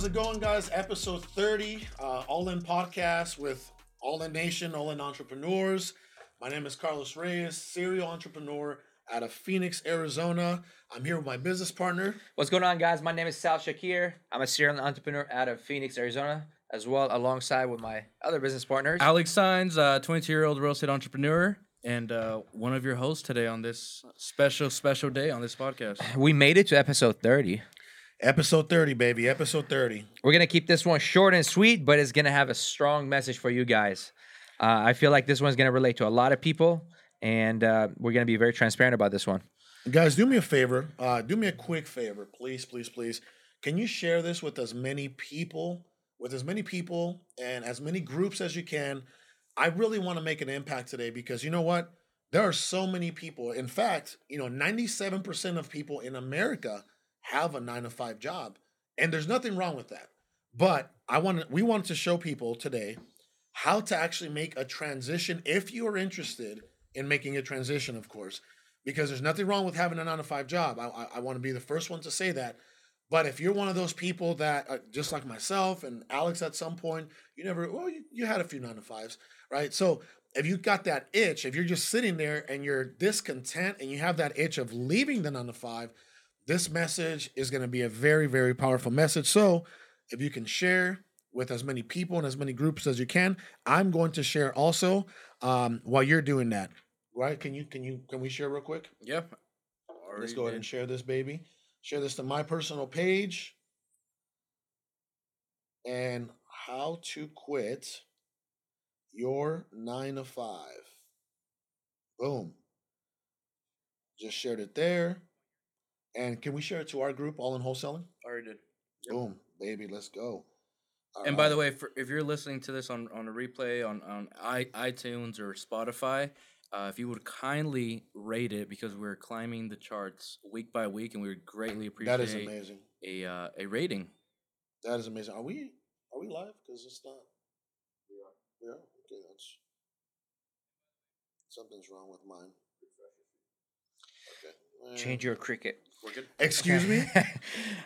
How's it going, guys? Episode 30, All In Podcast with All In Nation, All In Entrepreneurs. My name is Carlos Reyes, serial entrepreneur out of Phoenix, Arizona. I'm here with my business partner. What's going on, guys? My name is Sal Shakir. I'm a serial entrepreneur out of Phoenix, Arizona, as well alongside with my other business partners. Alex Sines, 22-year-old real estate entrepreneur. And one of your hosts today on this special day on this podcast. We made it to episode 30. Episode 30, baby. Episode 30. We're going to keep this one short and sweet, but it's going to have a strong message for you guys. I feel like this one's going to relate to a lot of people, and we're going to be very transparent about this one. Guys, do me a favor. Do me a quick favor. Please, please, please. Can you share this with as many people and as many groups as you can? I really want to make an impact today because you know what? There are so many people. In fact, 97% of people in America have a 9-to-5 job, and there's nothing wrong with that. But we wanted to show people today how to actually make a transition if you are interested in making a transition, of course, because there's nothing wrong with having a 9-to-5 job. I want to be the first one to say that. But if you're one of those people that, just like myself and Alex at some point, you had a few 9-to-5s, right? So if you got that itch, if you're just sitting there and you're discontent and you have that itch of leaving the 9-to-5, this message is going to be a very, very powerful message. So if you can share with as many people and as many groups as you can, I'm going to share also while you're doing that, right? Can we share real quick? Yep. Let's go ahead and share this, baby. Share this to my personal page and how to quit your 9-to-5. Boom. Just shared it there. And can we share it to our group, All In Wholesaling? Already did. Yep. Boom, baby, let's go. All right. By the way, if you're listening to this on a replay on iTunes or Spotify, if you would kindly rate it because we're climbing the charts week by week, and we would greatly appreciate that. Is amazing. A rating. That is amazing. Are we live? Because it's not. We are. Okay, that's something's wrong with mine. Okay. Change your cricket. We're good. Excuse me.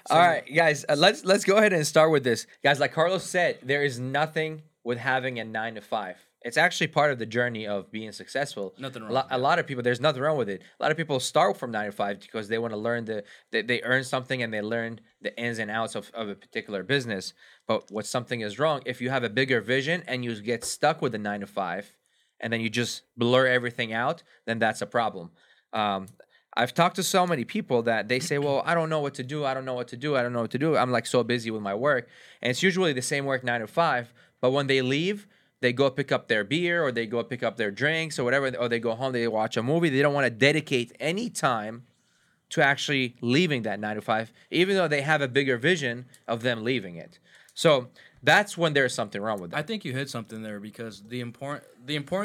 All right, guys. Let's go ahead and start with this, guys. Like Carlos said, there is nothing with having a 9-to-5. It's actually part of the journey of being successful. Nothing wrong. A lot of people, there's nothing wrong with it. A lot of people start from 9-to-5 because they want to learn they earn something and they learn the ins and outs of a particular business. But what something is wrong, if you have a bigger vision and you get stuck with the 9-to-5 and then you just blur everything out, then that's a problem. I've talked to so many people that they say, well, I don't know what to do. I'm like so busy with my work. And it's usually the same work 9-to-5, but when they leave, they go pick up their beer or they go pick up their drinks or whatever, or they go home, they watch a movie. They don't want to dedicate any time to actually leaving that 9-to-5, even though they have a bigger vision of them leaving it. So that's when there's something wrong with that. I think you hit something there because the important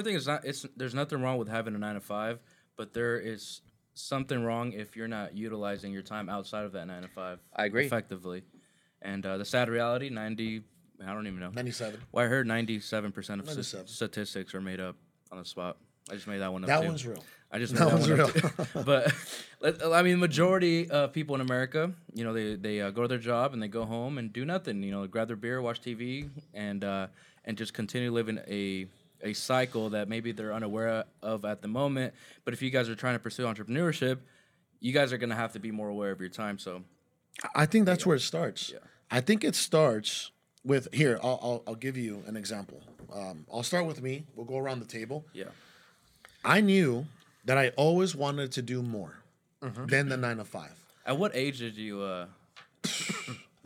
thing is there's nothing wrong with having a 9-to-5, but there is something wrong if you're not utilizing your time outside of that 9-to-5. I agree. Effectively. And the sad reality, 97. Well, I heard 97% of statistics are made up on the spot. I just made that one up. That one's real. I just made that one up. But I mean, majority of people in America, they go to their job and they go home and do nothing. Grab their beer, watch TV, and just continue living a cycle that maybe they're unaware of at the moment. But if you guys are trying to pursue entrepreneurship, you guys are going to have to be more aware of your time. So, I think that's where it starts. Yeah. I think it starts. I'll give you an example. I'll start with me. We'll go around the table. Yeah. I knew that I always wanted to do more than the 9-to-5. At what age did you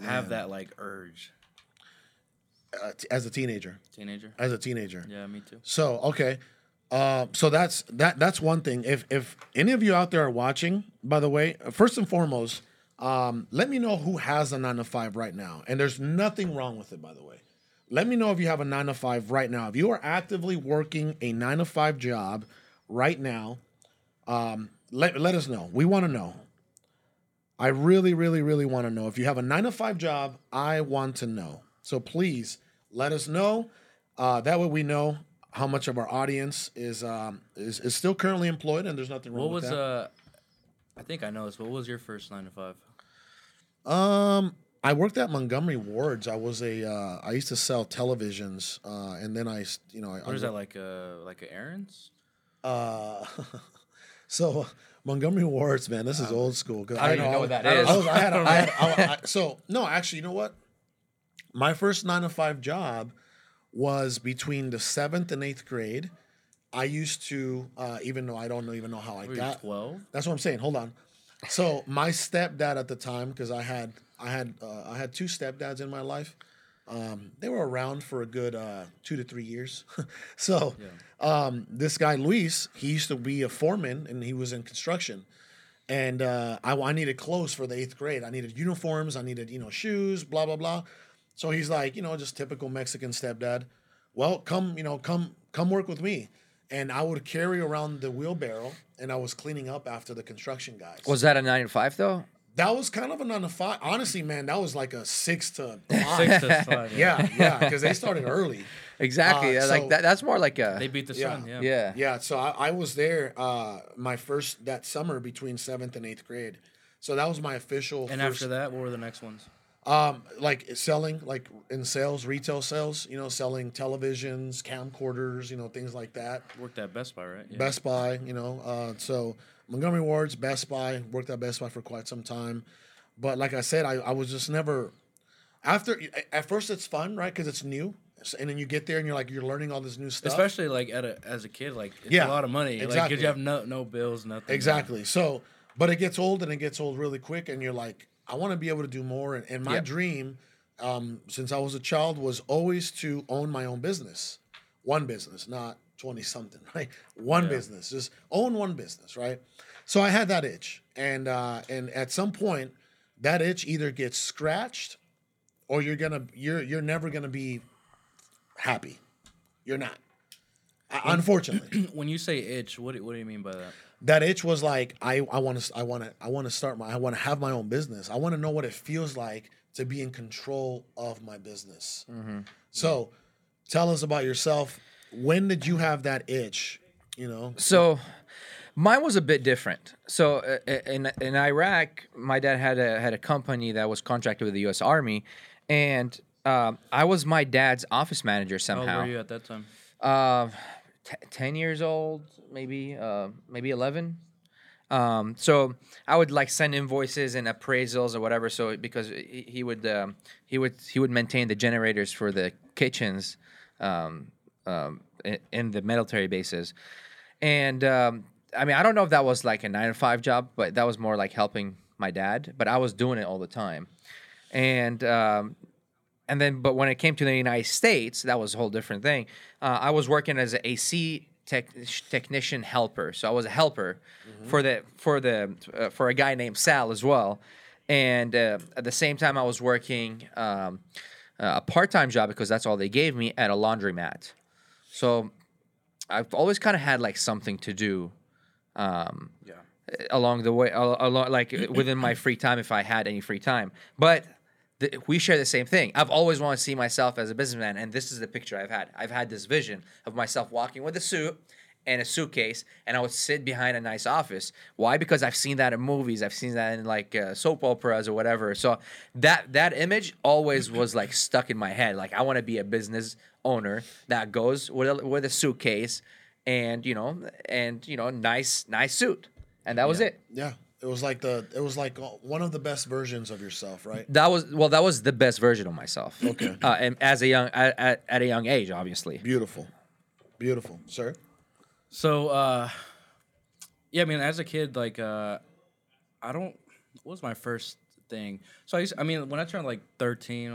have that urge? As a teenager. As a teenager. Yeah, me too. So okay, so that's one thing. If any of you out there are watching, by the way, first and foremost. Let me know who has a 9-to-5 right now. And there's nothing wrong with it, by the way. Let me know if you have a 9-to-5 right now. If you are actively working a 9-to-5 job right now, let us know. We want to know. I really, really, really want to know. If you have a 9-to-5 job, I want to know. So please let us know. That way we know how much of our audience is still currently employed, and there's nothing wrong with that. I think I know this. What was your first 9-to-5? I worked at Montgomery Ward's. I was I used to sell televisions, and then What is that, like errands? So Montgomery Ward's, man, this is old school. I don't know what that is. Actually, you know what? My first 9-to-5 job was between the 7th and 8th grade. I used to, even though I don't even know how I got. 12? That's what I'm saying. Hold on. So my stepdad at the time, because I had two stepdads in my life. They were around for a good 2 to 3 years. This guy, Luis, he used to be a foreman, and he was in construction. And I needed clothes for the 8th grade. I needed uniforms. I needed, shoes, blah, blah, blah. So he's like, just typical Mexican stepdad. Well, come work with me. And I would carry around the wheelbarrow, and I was cleaning up after the construction guys. Was that a 9-to-5, though? That was kind of a 9-to-5. Honestly, man, that was like a 6 to 5. 6 to 5. Yeah, because they started early. Exactly. That's more like a... They beat the sun, yeah. Yeah, yeah. So I was there that summer between 7th and 8th grade. So that was my official... And first, after that, what were the next ones? Retail sales, selling televisions, camcorders, things like that. Worked at Best Buy, right? Yeah. Best Buy, so Montgomery Ward's, Best Buy, worked at Best Buy for quite some time. But like I said, I was just never, at first it's fun, right? Cause it's new. And then you get there and you're like, you're learning all this new stuff. Especially as a kid, it's a lot of money. Exactly. Like, 'cause you have no bills, nothing. Exactly. Like. So, but it gets old really quick, and you're like, I want to be able to do more. And my dream, since I was a child, was always to own my own business. One business, not 20-something, right? One business. Just own one business, right? So I had that itch. And at some point, that itch either gets scratched or you're never going to be happy. You're not. Unfortunately. When you say itch, what do you mean by that? That itch was like, I want to have my own business. I want to know what it feels like to be in control of my business. Mm-hmm. So, tell us about yourself. When did you have that itch? So, mine was a bit different. So, in Iraq, my dad had a company that was contracted with the U.S. Army, and I was my dad's office manager somehow. How old were you at that time? 10 years old, maybe 11. So I would send invoices and appraisals or whatever. So because he would maintain the generators for the kitchens, in the military bases. And, I don't know if that was like a 9-to-5 job, but that was more like helping my dad, but I was doing it all the time. But when it came to the United States, that was a whole different thing. I was working as an AC technician helper, so I was a helper for a guy named Sal as well. And at the same time, I was working a part-time job because that's all they gave me at a laundromat. So I've always kind of had something to do. Along the way, within my free time, if I had any free time, but. We share the same thing. I've always wanted to see myself as a businessman, and this is the picture I've had. I've had this vision of myself walking with a suit and a suitcase, and I would sit behind a nice office. Why? Because I've seen that in movies. I've seen that in soap operas or whatever. So that image always was stuck in my head. I want to be a business owner that goes with a suitcase and nice suit, and that was it. Yeah. It was like one of the best versions of yourself, right? That was the best version of myself. Okay. And at a young age, obviously. Beautiful. Beautiful. Sir? So, as a kid, what was my first thing? So, when I turned 13,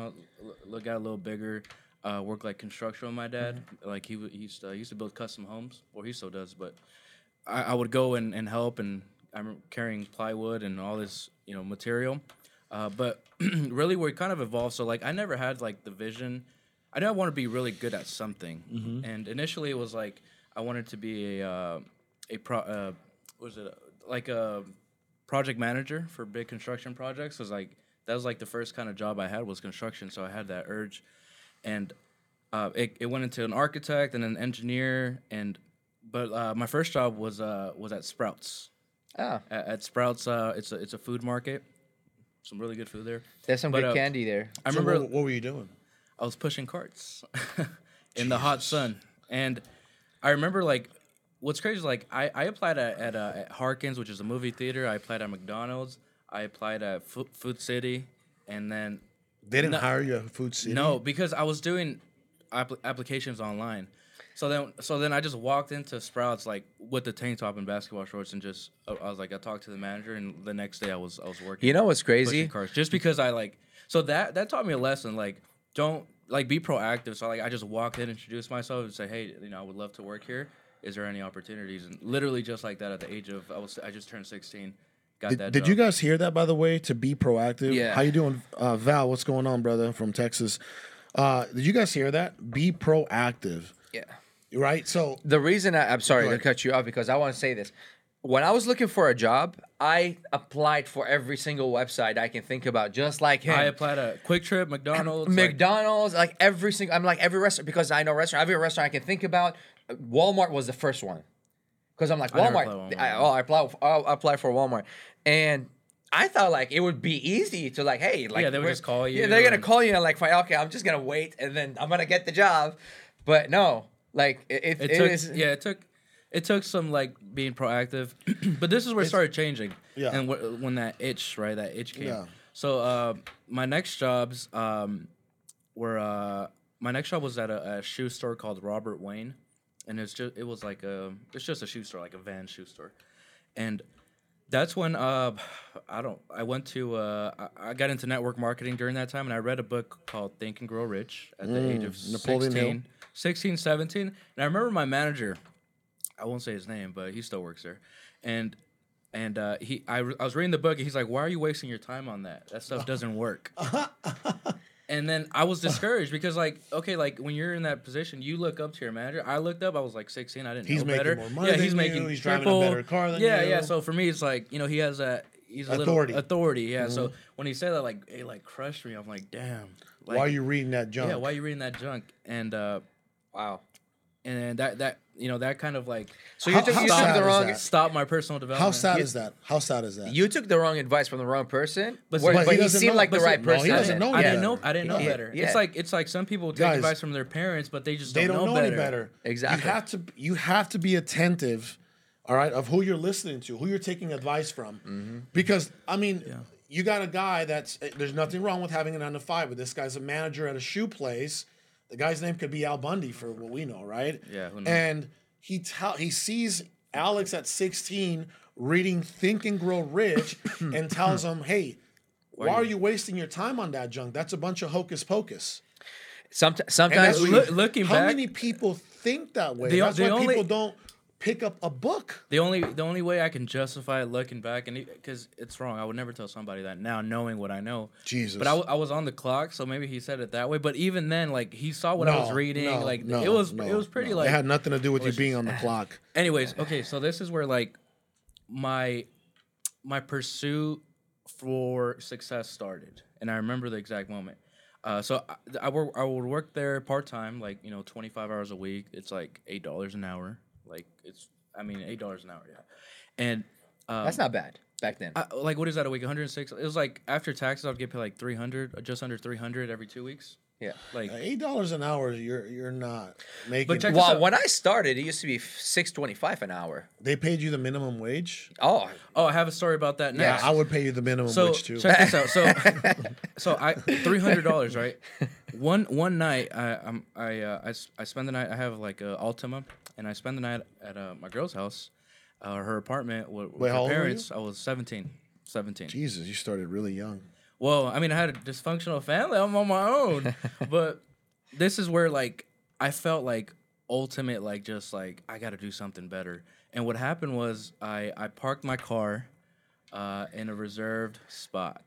I got a little bigger, worked construction with my dad. Mm-hmm. He used to build custom homes, or he still does, but I would go and help, and I remember carrying plywood and all this, material. But really we kind of evolved. So I never had the vision. I know I want to be really good at something. Mm-hmm. And initially it was I wanted to be a project manager for big construction projects. It was that was the first kind of job I had was construction. So I had that urge, and it went into an architect and an engineer. But my first job was at Sprouts. At Sprouts, it's a food market. some really good food there. There's some good candy there. I remember. So what were you doing? I was pushing carts in the hot sun, and I remember like what's crazy is like I applied at Harkins, which is a movie theater. I applied at McDonald's. I applied at Food City, and then they didn't hire you at Food City. No, because I was doing applications online. So then I just walked into Sprouts like with the tank top and basketball shorts and just I was like I talked to the manager and the next day I was working. You know what's crazy? Cars, just because I like so that taught me a lesson like don't like be proactive. So like I just walked in, introduced myself, and say hey I would love to work here. Is there any opportunities? And literally just like that at the age of I just turned 16. Did you guys hear that, by the way, to be proactive? Yeah. How you doing, Val? What's going on, brother? From Texas. Did you guys hear that? Be proactive. Yeah. Right? So the reason I'm sorry to cut you off because I want to say this. When I was looking for a job, I applied for every single website I can think about, just like him. I applied at Quick Trip, McDonald's, like every single. I'm like every restaurant because I know restaurant. Every restaurant I can think about. Walmart was the first one. Because I'm like, Walmart. I applied for Walmart. And I thought, like, it would be easy to, like, hey. Like, yeah, they would just call you. Yeah, they're going to call you and, like, okay, I'm just going to wait, and then I'm going to get the job. But, no. Like, it took. Yeah, it took some, like, being proactive. But this is where it started changing. Yeah. And when that itch, right, came. Yeah. So my next jobs were my next job was at a shoe store called Robert Wayne. And it's just a shoe store, like a van shoe store. And that's when I got into network marketing during that time, and I read a book called Think and Grow Rich at the age of Napoleon 17. And I remember my manager, I won't say his name, but he still works there. And I was reading the book, and he's like, why are you wasting your time on that? That stuff doesn't work. And then I was discouraged because, like, okay, like, when you're in that position, you look up to your manager. I looked up. I was, like, 16. I didn't know better. He's making more money than you. He's driving a better car than you. Yeah, so for me, it's like, he has that. He's authority. Yeah, mm-hmm. So when he said that, like, it, like, crushed me. I'm like, damn. Like, why are you reading that junk? Yeah, why are you reading that junk? And, wow. And that that kind of like so you took the wrong stop my personal development. How sad is that? You took the wrong advice from the wrong person, but he seemed like the right person. He doesn't know. I didn't know better. Yeah. It's like some people take advice from their parents, but they just don't know any better. Exactly. You have to be attentive, all right, of who you're listening to, who you're taking advice from, mm-hmm. because I mean. Yeah. You got a guy there's nothing wrong with having a 9-to-5, but this guy's a manager at a shoe place. The guy's name could be Al Bundy for what we know, right? Yeah. Who knows? And he sees Alex at 16 reading Think and Grow Rich and tells him, hey, why are you wasting your time on that junk? That's a bunch of hocus pocus. Sometimes looking back. How many people think that way? That's why people don't pick up a book. The only way I can justify it looking back, and because it's wrong. I would never tell somebody that now, knowing what I know. Jesus. But I was on the clock, so maybe he said it that way. But even then, like, he saw what I was reading. It was pretty. It had nothing to do with you being on the clock. Anyways, okay, so this is where, like, my pursuit for success started. And I remember the exact moment. So I would work there part-time, like, 25 hours a week. It's, like, $8 an hour. Like, $8 an hour, yeah. And that's not bad back then. What is that a week? 106? It was like after taxes, I'd get paid like 300, just under 300 every 2 weeks. Yeah, like $8 an hour. You're not making. But when I started, it used to be $6.25 an hour. They paid you the minimum wage. Oh, I have a story about that. Next. Yeah, I would pay you the minimum wage too. Check this out. So I $300, right? One night, I spend the night. I have like a Altima. And I spent the night at my girl's house, her apartment with her parents. I was 17. Jesus, you started really young. Well, I mean, I had a dysfunctional family. I'm on my own. But this is where, like, I felt like ultimate, like, just like, I got to do something better. And what happened was I parked my car in a reserved spot.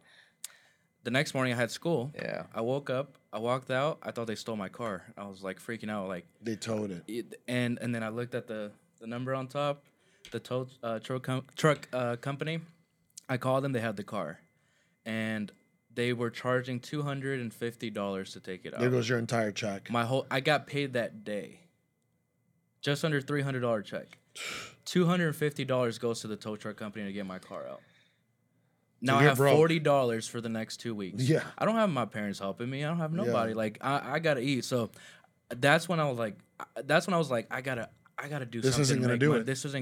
The next morning I had school. Yeah. I woke up. I walked out. I thought they stole my car. I was like freaking out. Like they towed it. And then I looked at the number on top, the tow truck company. I called them. They had the car, and they were charging $250 to take it out. There goes your entire check. I got paid that day. Just under $300 check. $250 goes to the tow truck company to get my car out. Now I have broke. $40 for the next 2 weeks. Yeah. I don't have my parents helping me. I don't have nobody. Yeah. Like I gotta eat. So that's when I was like, I gotta do this something. This isn't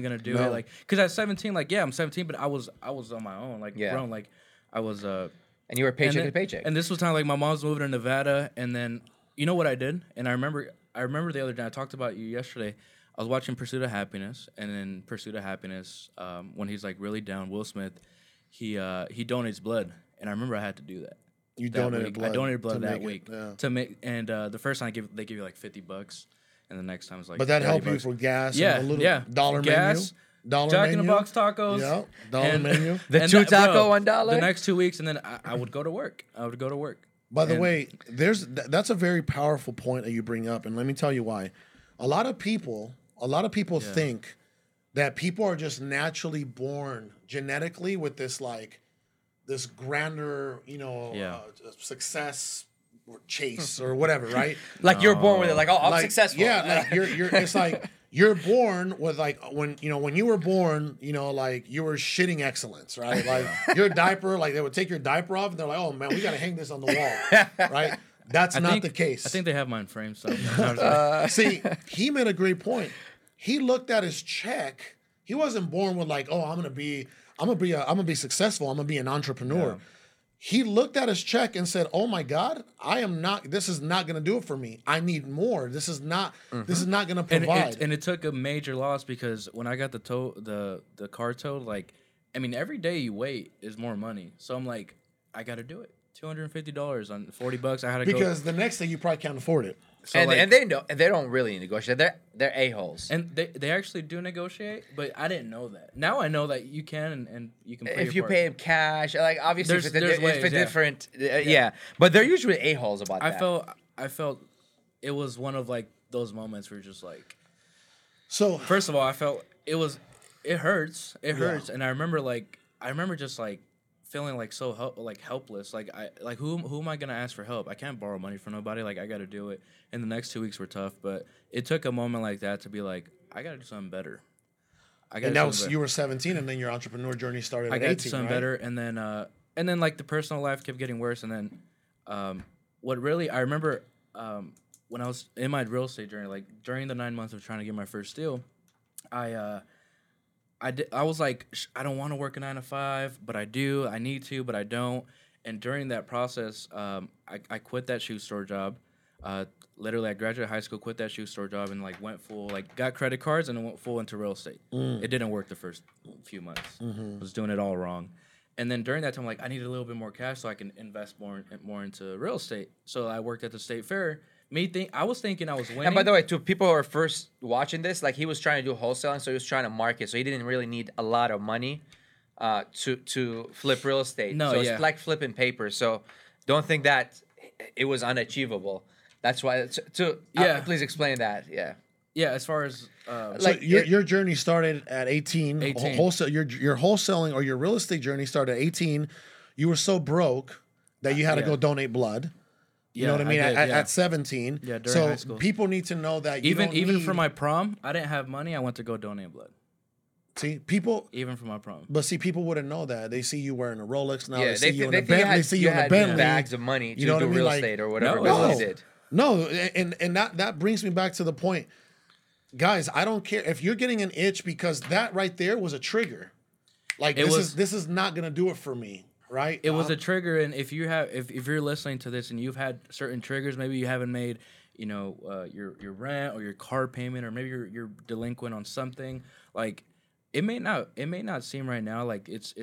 gonna do it. Like, cause at 17, like, yeah, I'm 17, but I was on my own, like, yeah, grown. Like I was. And you were paycheck to paycheck. And this was kind of like my mom's moving to Nevada, and then you know what I did? And I remember the other day, I talked about you yesterday. I was watching Pursuit of Happiness, and in Pursuit of Happiness, when he's like really down, Will Smith, he donates blood, and I remember I had to do that. I donated blood that week to make. And the first time they give you like $50, and the next time it's like. But that helped you for gas. Yeah, and a little dollar gas. Menu. Jack in the Box tacos. Yeah, $1 menu. The $2 taco, $1. The next 2 weeks, and then I would go to work. By the way, that's a very powerful point that you bring up, and let me tell you why. A lot of people think that people are just naturally born genetically with this like this grander, success or chase or whatever, right? Like you're born with it. Like, oh, I'm like, successful. Yeah, like you're. It's like. You're born with, like, when you were born, like, you were shitting excellence, right? Like, your diaper, like, they would take your diaper off, and they're like, oh, man, we got to hang this on the wall, right? That's not the case. I think they have mine framed. So. See, he made a great point. He looked at his check. He wasn't born with, like, oh, I'm gonna be successful. I'm going to be an entrepreneur. Yeah. He looked at his check and said, oh my God, this is not going to do it for me. I need more. This is not going to provide. And it took a major loss, because when I got the car towed, like, I mean, every day you wait is more money. So I'm like, I got to do it. $250 on $40. I had to go. Because the next day you probably can't afford it. So they don't really negotiate. They're a-holes. And they actually do negotiate, but I didn't know that. Now I know that you can and you can. If you pay in cash, like obviously, there's different ways. Yeah, but they're usually a-holes about that. I felt it was one of like those moments where you're just like. So first of all, I felt it hurts, and I remember just like. Feeling like so helpless, like who am I gonna ask for help? I can't borrow money from nobody. Like I got to do it. And the next 2 weeks were tough, but it took a moment like that to be like, I got to do something better. You were 17, and then your entrepreneur journey started. I got 18, to do something better, and then like the personal life kept getting worse, and then when I was in my real estate journey, like during the 9 months of trying to get my first deal, I was like, I don't want to work a 9-to-5, but I do. I need to, but I don't. And during that process, I quit that shoe store job. Literally, I graduated high school, quit that shoe store job, and like went full, like got credit cards, and went full into real estate. It didn't work the first few months. Mm-hmm. I was doing it all wrong. And then during that time, like I needed a little bit more cash so I can invest more into real estate. So I worked at the State Fair. I was thinking I was winning. And by the way, to people who are first watching this, like he was trying to do wholesaling, so he was trying to market, so he didn't really need a lot of money to flip real estate. No, so it's like flipping paper. So don't think that it was unachievable. That's why. Please explain that. Yeah. Yeah, as far as so your journey started at 18. Wholesale. Your wholesaling or your real estate journey started at 18. You were so broke that you had to go donate blood. You know what I mean? I did, at 17. Yeah, during high school. People need to know that even for my prom, I didn't have money. I went to go donate blood. See, people... Even for my prom. But see, people wouldn't know that. They see you wearing a Rolex now. Yeah, they see you in a Bentley. They see you in a Bentley. Bags of money to do real estate or whatever. No, did. No, and that brings me back to the point. Guys, I don't care if you're getting an itch, because that right there was a trigger. Like, this is not going to do it for me. Right. It was a trigger, and if you're listening to this and you've had certain triggers, maybe you haven't made, your rent or your car payment, or maybe you're delinquent on something. Like, it may not seem right now like it's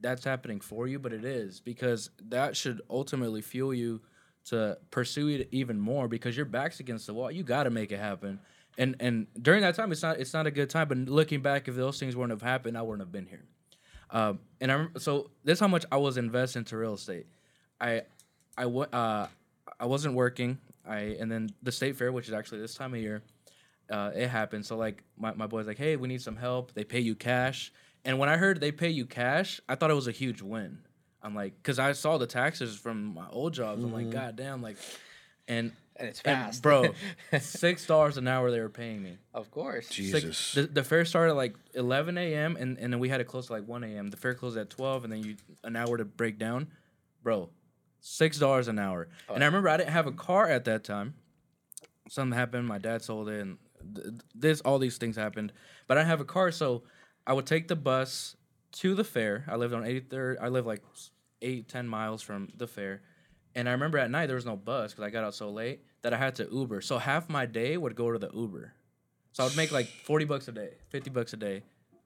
that's happening for you, but it is, because that should ultimately fuel you to pursue it even more, because your back's against the wall. You got to make it happen. And during that time, it's not a good time. But looking back, if those things wouldn't have happened, I wouldn't have been here. So this is how much I was invested into real estate. I wasn't working. And then the State Fair, which is actually this time of year, it happened. So like my boy's like, hey, we need some help. They pay you cash. And when I heard they pay you cash, I thought it was a huge win. I'm like, because I saw the taxes from my old jobs. Mm-hmm. I'm like, God damn, like And it's fast. And bro, $6 an hour they were paying me. Of course. Jesus. The fair started at like 11 a.m. And then we had to close at like 1 a.m. The fair closed at 12, and then an hour to break down. Bro, $6 an hour. Oh. And I remember I didn't have a car at that time. Something happened. My dad sold it, and all these things happened. But I didn't have a car, so I would take the bus to the fair. I lived on 83rd. I lived like 10 miles from the fair. And I remember at night there was no bus because I got out so late that I had to Uber. So half my day would go to the Uber. So I would make like $40 a day, $50 a day,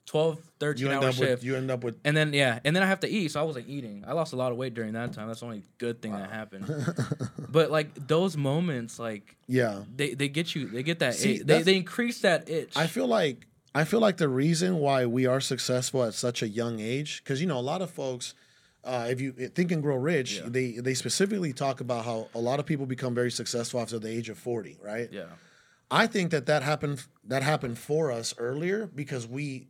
12, 13-hour shift. You end up with... And then I have to eat, so I wasn't eating. I lost a lot of weight during that time. That's the only good thing that happened. But like those moments, like... Yeah. They get you... They get that... They increase that itch. I feel like the reason why we are successful at such a young age... Because, you know, a lot of folks... if you Think and Grow Rich, they specifically talk about how a lot of people become very successful after the age of 40, right? Yeah, I think that happened for us earlier because we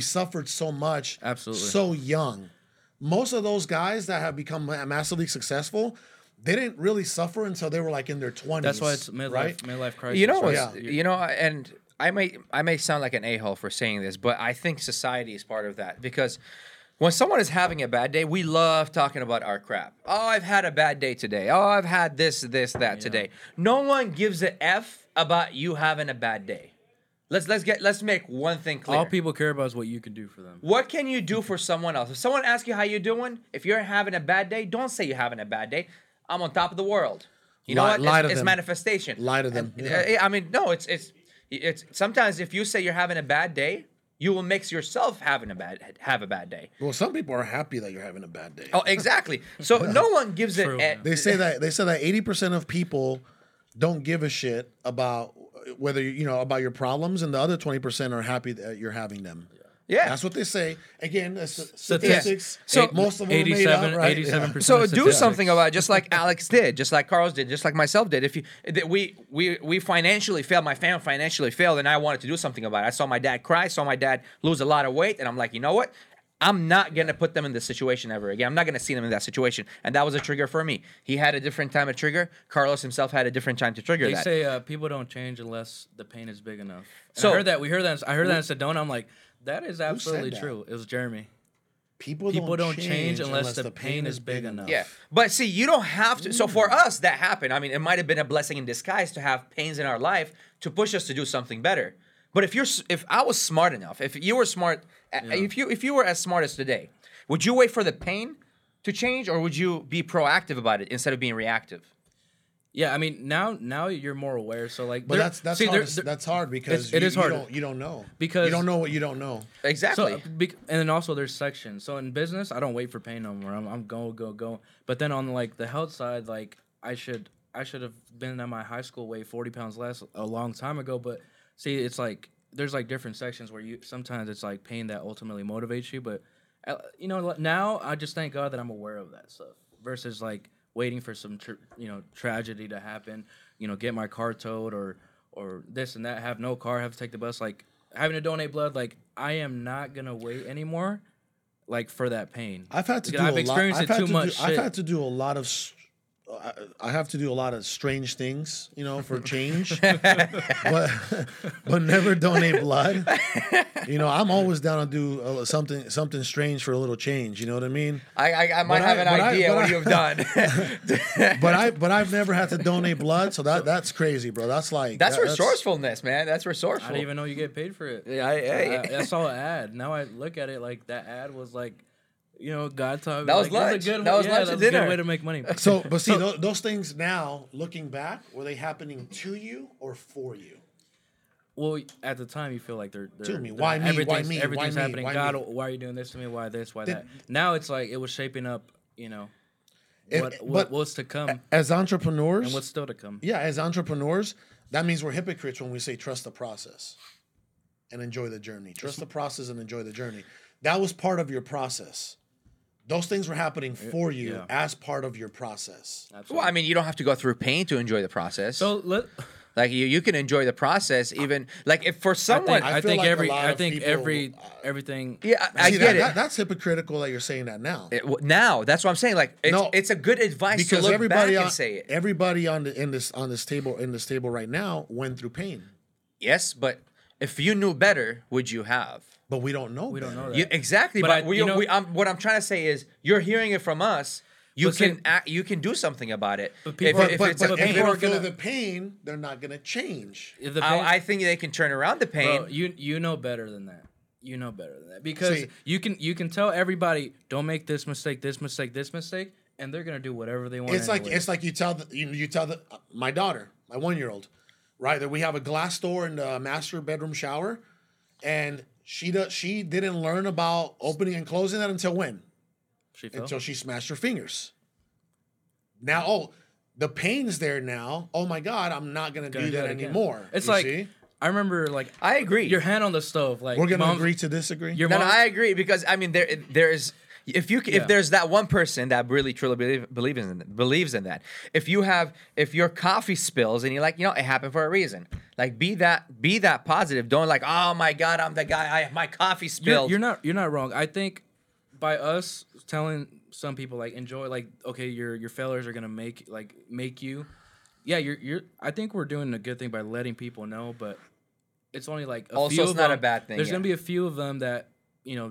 suffered so much, absolutely, so young. Most of those guys that have become massively successful, they didn't really suffer until they were like in their 20s. That's why it's midlife, right? Midlife crisis. You know, right? You know, and I may sound like an a-hole for saying this, but I think society is part of that because. When someone is having a bad day, we love talking about our crap. Oh, I've had a bad day today. Oh, I've had this, that today. No one gives a F about you having a bad day. Let's make one thing clear. All people care about is what you can do for them. What can you do for someone else? If someone asks you how you're doing, if you're having a bad day, don't say you're having a bad day. I'm on top of the world. You know what? It's manifestation. Lie to them. Yeah. I mean, no, it's sometimes if you say you're having a bad day, you will make yourself have a bad day. Well, some people are happy that you're having a bad day. Oh, exactly. So no one gives it. They say that 80% of people don't give a shit about whether about your problems, and the other 20% are happy that you're having them. Yeah, that's what they say. Again, that's statistics. So most of them 87, made up, right? 87%. Yeah. So do something about it, just like Alex did, just like Carlos did, just like myself did. If we financially failed, my family financially failed, and I wanted to do something about it. I saw my dad cry, saw my dad lose a lot of weight, and I'm like, you know what? I'm not gonna put them in this situation ever again. I'm not gonna see them in that situation, and that was a trigger for me. He had a different time to trigger. Carlos himself had a different time to trigger. They say people don't change unless the pain is big enough. And so I heard that in Sedona. I'm like. That is absolutely true. It was Jeremy. People don't change unless the pain is big enough. Yeah. But see, you don't have to. So for us, that happened. I mean, it might have been a blessing in disguise to have pains in our life to push us to do something better. But if I was smart enough, if you were smart, if you were as smart as today, would you wait for the pain to change or would you be proactive about it instead of being reactive? Yeah, I mean now you're more aware. So like, but that's hard. That's hard because it is hard. You don't know because you don't know what you don't know. Exactly. So, and then also there's sections. So in business, I don't wait for pain no more. I'm go. But then on like the health side, like I should have been at my high school weight 40 pounds less a long time ago. But see, it's like there's like different sections where you sometimes it's like pain that ultimately motivates you. But now I just thank God that I'm aware of that stuff versus like. Waiting for some tragedy to happen, get my car towed or this and that, have no car, have to take the bus, like having to donate blood, like I am not gonna wait anymore, like for that pain. I have to do a lot of strange things, for change, but never donate blood. I'm always down to do something strange for a little change. You know what I mean? I might have an idea what you've done. But I've never had to donate blood, so that's crazy, bro. That's resourcefulness, man. That's resourceful. I didn't even know you get paid for it. I saw an ad. Now I look at it like that ad was like. God taught me. That was lunch. That was a good way to make money. So, but see, those things now, looking back, were they happening to you or for you? Well, at the time, you feel like they're to me. Why me? Why me? Everything's happening. Why God, me? Why are you doing this to me? Why this? Why that? Now it's like it was shaping up. What's to come as entrepreneurs and what's still to come. Yeah, as entrepreneurs, that means we're hypocrites when we say trust the process and enjoy the journey. Trust the process and enjoy the journey. That was part of your process. Those things were happening for you as part of your process. Absolutely. Well, I mean, you don't have to go through pain to enjoy the process. So Like you can enjoy the process, even like if for someone. I think everything. Yeah, I get it. That's hypocritical that you're saying that now. Now that's what I'm saying. Like it's a good advice to look back and say it. Everybody on this table right now went through pain. Yes, but if you knew better, would you have? But we don't know. We don't know that. Exactly. What I'm trying to say is, you're hearing it from us. You can do something about it. But people, if they don't feel the pain, they're not going to change. I think they can turn around the pain. Bro, you know better than that. You know better than that, because you can tell everybody, don't make this mistake, and they're going to do whatever they want. It's like you tell my daughter, my 1-year-old, right, that we have a glass door in the master bedroom shower, and she didn't learn about opening and closing that until when? Until she smashed her fingers. Now, the pain's there now. Oh my God, I'm not gonna do that anymore. It's like, see? I remember, like, I agree. Your hand on the stove, like, we're gonna agree to disagree. I agree, because I mean there is. If there's that one person that really truly believes in that, if your coffee spills and you're like, it happened for a reason. Like, be that positive. Don't like, oh my God, I'm the guy. My coffee spilled. You're not wrong. I think by us telling some people, like, enjoy, like, okay, your failures are gonna make you. Yeah, you're. I think we're doing a good thing by letting people know, but it's only like a bad thing. There's gonna be a few of them that,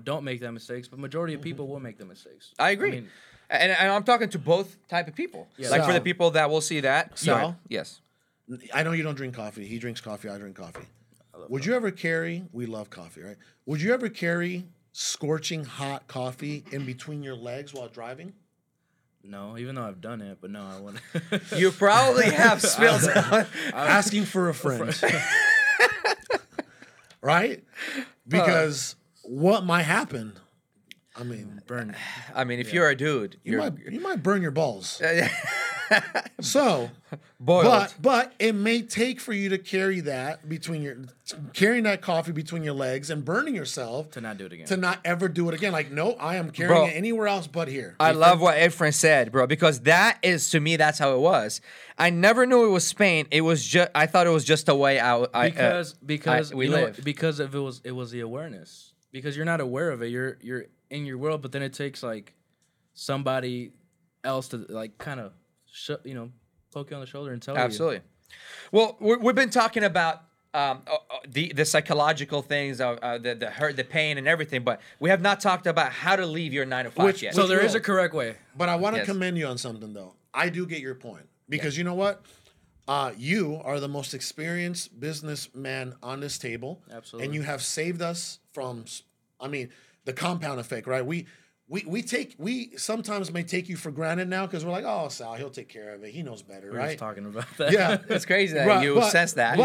don't make that mistakes, but majority of people will make the mistakes. I agree. I mean, and I'm talking to both type of people. Yeah. Like, for the people that will see that. So, yeah. Yes. I know you don't drink coffee. He drinks coffee. I drink coffee. Would you ever carry, we love coffee, right? Would you ever carry scorching hot coffee in between your legs while driving? No, even though I've done it, but no, I wouldn't. You probably have spilled out. Asking for a friend. Right? Because... what might happen? I mean, burn. I mean, if you're a dude, you might burn your balls. So, boiled. But it may take for you to carry that coffee between your legs and burning yourself to not do it again. To not ever do it again. Like, no, I am carrying it anywhere else but here. I love what Efren said, bro, because that is, to me, that's how it was. I never knew it was Spain. It was just, I thought it was just a way out. Because it was the awareness. Because you're not aware of it. You're in your world, but then it takes, like, somebody else to, like, kind of poke you on the shoulder and tell you. Absolutely. Well, we've been talking about the psychological things, the hurt, the pain, and everything, but we have not talked about how to leave your 9 to 5 yet. So there is a correct way. But I want to commend you on something, though. I do get your point, because you know what? You are the most experienced businessman on this table. Absolutely. And you have saved us from, the compound effect, right? We sometimes may take you for granted now, because we're like, oh, Sal, he'll take care of it. He knows better, right? We're just talking about that. Yeah. It's crazy that you assess that.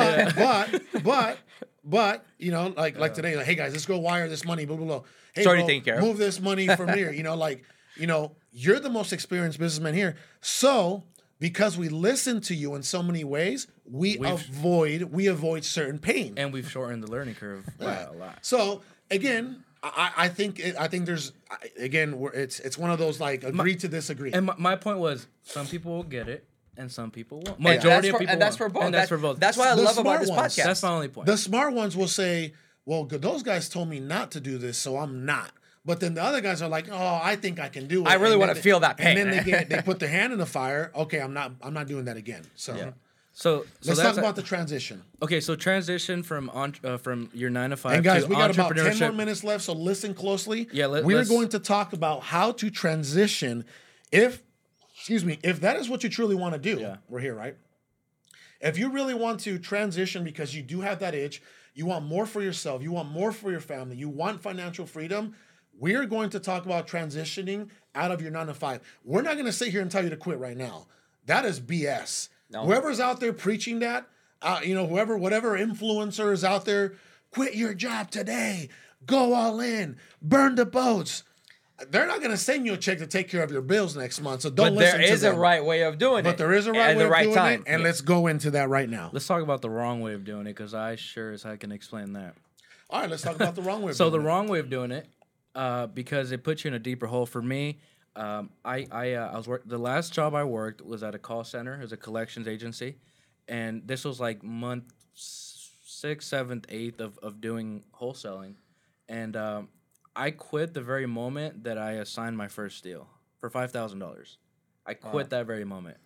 But like today, like, hey, guys, let's go wire this money, blah, blah, blah. Hey, bro, move this money from here. You're the most experienced businessman here. So... because we listen to you in so many ways, we avoid certain pain, and we've shortened the learning curve a lot. So again, I think it's one of those, like, agree to disagree. And my point was, some people will get it, and some people won't. Majority of people, and that's for both. That's what I love about this podcast. That's my only point. The smart ones will say, "Well, those guys told me not to do this, so I'm not." But then the other guys are like, "Oh, I think I can do it. I really want to feel that pain." And then they put their hand in the fire. Okay, I'm not doing that again. So, so let's talk about the transition. Okay, so transition from your 9 to 5. And guys, we got about 10 more minutes left, so listen closely. Yeah, we're going to talk about how to transition. If that is what you truly want to do, we're here, right? If you really want to transition because you do have that itch, you want more for yourself, you want more for your family, you want financial freedom. We're going to talk about transitioning out of your 9 to 5. We're not going to sit here and tell you to quit right now. That is BS. No. Whoever's out there preaching that, whatever influencer is out there, quit your job today, go all in, burn the boats. They're not going to send you a check to take care of your bills next month, so don't listen to them. But there is a right way of doing it. But there is a right way of doing it, and let's go into that right now. Let's talk about the wrong way of doing it, because I sure as I can explain that. All right, let's talk about the wrong way of doing it. So the wrong way of doing it, because it puts you in a deeper hole. For me, I was the last job I worked was at a call center, as a collections agency, And this was like month 6, 7, 8 of doing wholesaling. And I quit the very moment that I assigned my first deal for $5,000. I quit that very moment.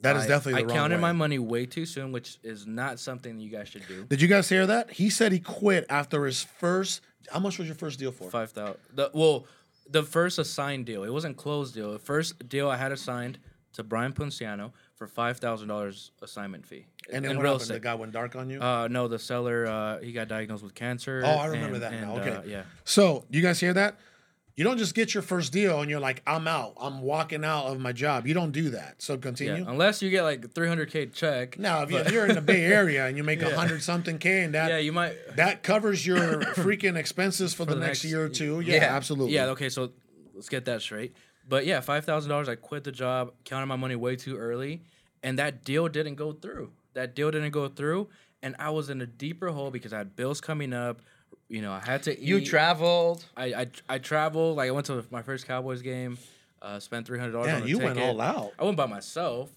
That is definitely the wrong way. I counted my money way too soon, which is not something you guys should do. Did you guys hear that? He said he quit after his first... How much was your first deal for? $5,000. Well, the first assigned deal. It wasn't closed deal. The first deal I had assigned to Brian Ponciano for $5,000 assignment fee. And then what happened? The guy went dark on you? No, the seller, he got diagnosed with cancer. Oh, I remember that now. Okay. Yeah. So, you guys hear that? You don't just get your first deal and you're like, I'm out. I'm walking out of my job. You don't do that. So continue. Yeah, unless you get like a $300K check. Now, if you're in the Bay Area and you make 100-something K and that, you might... that covers your freaking expenses for the next year or two. Yeah, absolutely. Yeah, okay, so let's get that straight. But yeah, $5,000, I quit the job, counted my money way too early, and that deal didn't go through. And I was in a deeper hole because I had bills coming up. You know, I had to eat. You traveled. I traveled. Like, I went to my first Cowboys game, spent $300 on a ticket. Yeah, you went all out. I went by myself.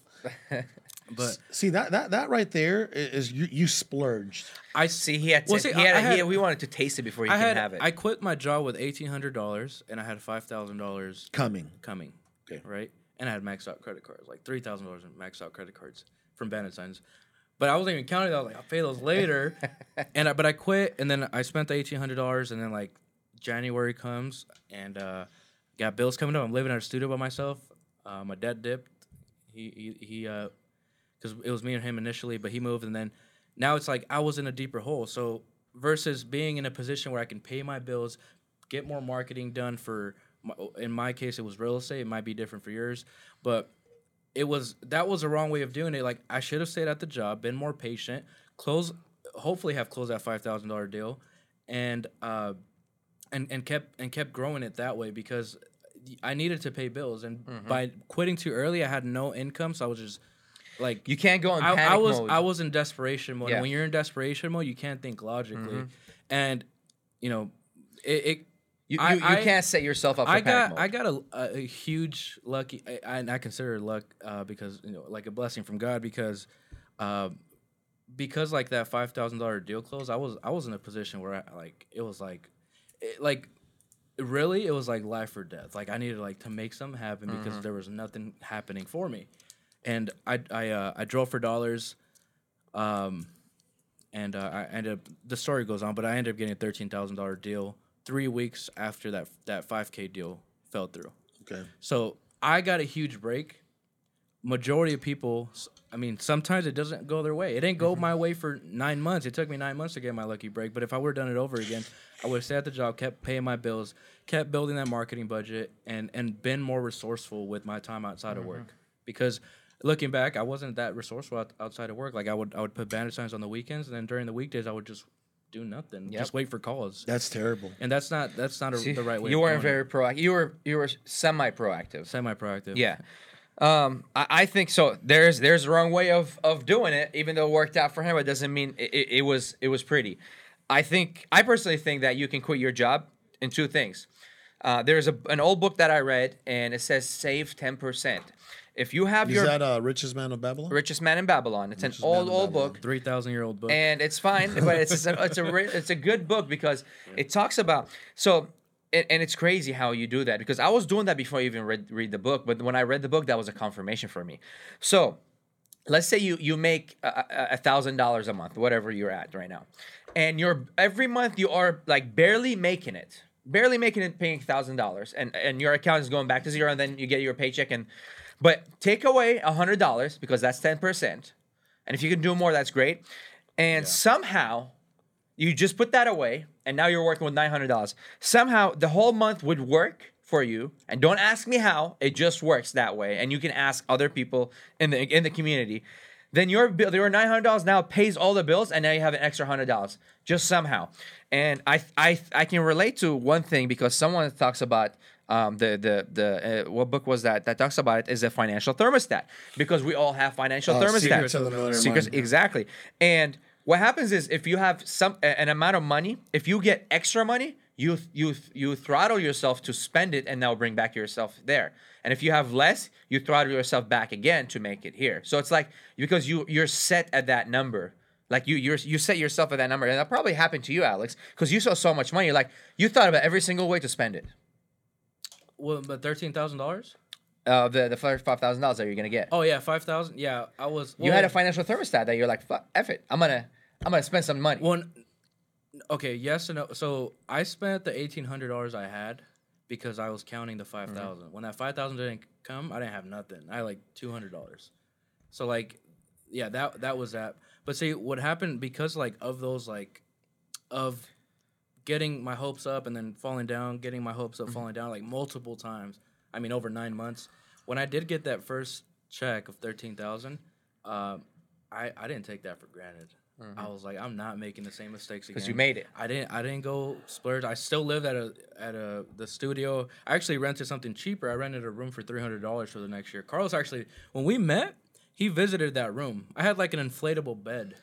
But see, that right there is you splurged. I see. He had to. Well, see, we wanted to taste it before you could have it. I quit my job with $1,800, and I had $5,000 coming. Okay. Right? And I had maxed out credit cards, like $3,000 in maxed out credit cards from Bandit Signs. But I wasn't even counting that. I was like, I'll pay those later. But I quit, and then I spent the $1,800, and then, like, January comes, and got bills coming up. I'm living at a studio by myself. My dad dipped. He because it was me and him initially, but he moved, and then now it's like I was in a deeper hole. So versus being in a position where I can pay my bills, get more marketing done for, in my case, it was real estate. It might be different for yours, but... That was the wrong way of doing it. Like, I should have stayed at the job, been more patient, hopefully have closed that $5,000 deal, and kept growing it that way because I needed to pay bills. And by quitting too early, I had no income, so I was just like, you can't go in panic mode. I was in desperation mode. Yeah. When you're in desperation mode, you can't think logically, and you know it. You can't set yourself up for panic mode. I got a huge lucky, and I consider luck because, you know, like a blessing from God because like that $5,000 deal closed, I was in a position where it was like life or death. Like, I needed to make something happen because there was nothing happening for me, and I drove for dollars. I ended up, the story goes on, but I ended up getting a $13,000 deal 3 weeks after that 5K deal fell through. Okay. So I got a huge break. Majority of people, I mean, sometimes it doesn't go their way. It didn't go my way for 9 months. It took me 9 months to get my lucky break. But if I would have done it over again, I would have stayed at the job, kept paying my bills, kept building that marketing budget, and been more resourceful with my time outside of work. Because looking back, I wasn't that resourceful outside of work. Like, I would put bandit signs on the weekends, and then during the weekdays, I would just do nothing. Yep. Just wait for calls. That's terrible. And that's not the right way. You weren't very proactive. You were semi-proactive. Yeah. I think so. There's the wrong way of doing it. Even though it worked out for him, it doesn't mean it was pretty. I personally think that you can quit your job in two things. There's an old book that I read, and it says save 10%. If you have is that Richest Man of Babylon? Richest Man in Babylon. It's Richest an old book. 3,000-year-old book. And it's fine, but it's a good book because it talks about... So, and it's crazy how you do that because I was doing that before I even read the book, but when I read the book, that was a confirmation for me. So, let's say you make $1,000 a month, whatever you're at right now, and every month you are barely making it, paying $1,000, and your account is going back to zero, and then you get your paycheck and... But take away $100 because that's 10%. And if you can do more, that's great. And somehow you just put that away and now you're working with $900. Somehow the whole month would work for you. And don't ask me how. It just works that way. And you can ask other people in the community. Then your $900 now pays all the bills and now you have an extra $100 just somehow. And I can relate to one thing because someone talks about what book was that talks about it is a financial thermostat because we all have financial thermostats. Secrets of the Millionaire Mind. Exactly. And what happens is if you have an amount of money, if you get extra money, you throttle yourself to spend it and now bring back yourself there. And if you have less, you throttle yourself back again to make it here. So it's like, because you're set at that number. Like you set yourself at that number. And that probably happened to you, Alex, because you saw so much money. Like you thought about every single way to spend it. Well, but $13,000? The first $5,000 that you're gonna get. Oh yeah, 5,000. Yeah, I was. Well, you had a financial thermostat that you're like, fuck, F it, I'm gonna spend some money. Well, okay, yes and no. So I spent the $1,800 I had because I was counting the 5,000. Mm-hmm. When that 5,000 didn't come, I didn't have nothing. I had like $200. So like, yeah, that was that. But see, what happened because like of those like, of getting my hopes up and then falling down, getting my hopes up, falling down, like multiple times. I mean, over 9 months. When I did get that first check of $13,000, I didn't take that for granted. Mm-hmm. I was like, I'm not making the same mistakes again. Because you made it. I didn't go splurge. I still lived at the studio. I actually rented something cheaper. I rented a room for $300 for the next year. Carlos actually, when we met, he visited that room. I had like an inflatable bed.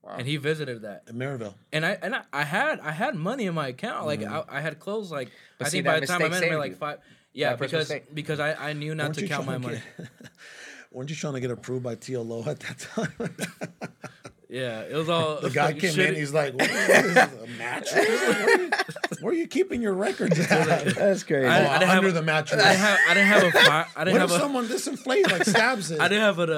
Wow. And he visited that in Maryville, and I had money in my account, like I had clothes, like but I think by the time I met him, like five. Yeah, because I knew not to count my money. Weren't you trying to get approved by TLO at that time? Yeah, it was all. The guy came in, he's like, "What is this, a mattress? Where are you keeping your records at?" That's crazy. Under the mattress. I didn't have a. What if someone disinflates, like stabs it? I didn't have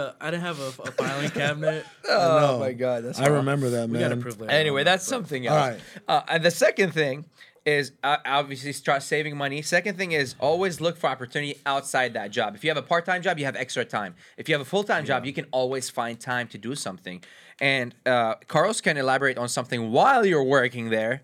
a filing cabinet. Oh my God, that's. I remember that, man. We got approved later. Anyway, that's something else. All right. And the second thing is obviously start saving money. Second thing is always look for opportunity outside that job. If you have a part-time job, you have extra time. If you have a full-time job, you can always find time to do something. And Carlos can elaborate on something while you're working there.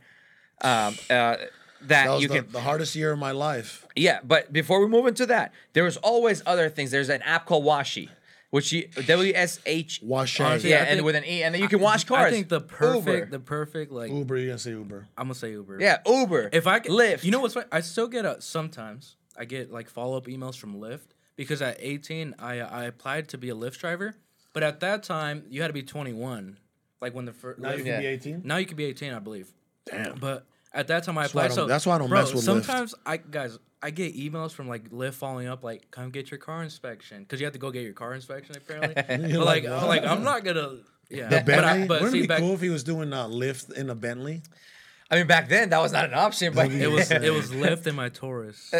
That was you can, the hardest year of my life. Yeah, but before we move into that, there's always other things. There's an app called Washi. Which WSH Washi, yeah, and with an E, and then you can wash cars. I think the perfect like Uber. You're gonna say Uber. I'm gonna say Uber. Yeah, Uber. If I Lyft, you know what's funny? I still get sometimes I get like follow-up emails from Lyft because at 18 I applied to be a Lyft driver, but at that time you had to be 21. Like when the first now Lyft, you can be 18. Now you can be 18, I believe. Damn. But at that time I applied. So that's why I don't mess with sometimes Lyft. I get emails from like Lyft following up, like, come get your car inspection. Because you have to go get your car inspection, apparently. But like, I'm not going to. Yeah. The Bentley? But wouldn't it be cool if he was doing Lyft in a Bentley? I mean, back then, that was not an option. But it was Lyft in my Taurus.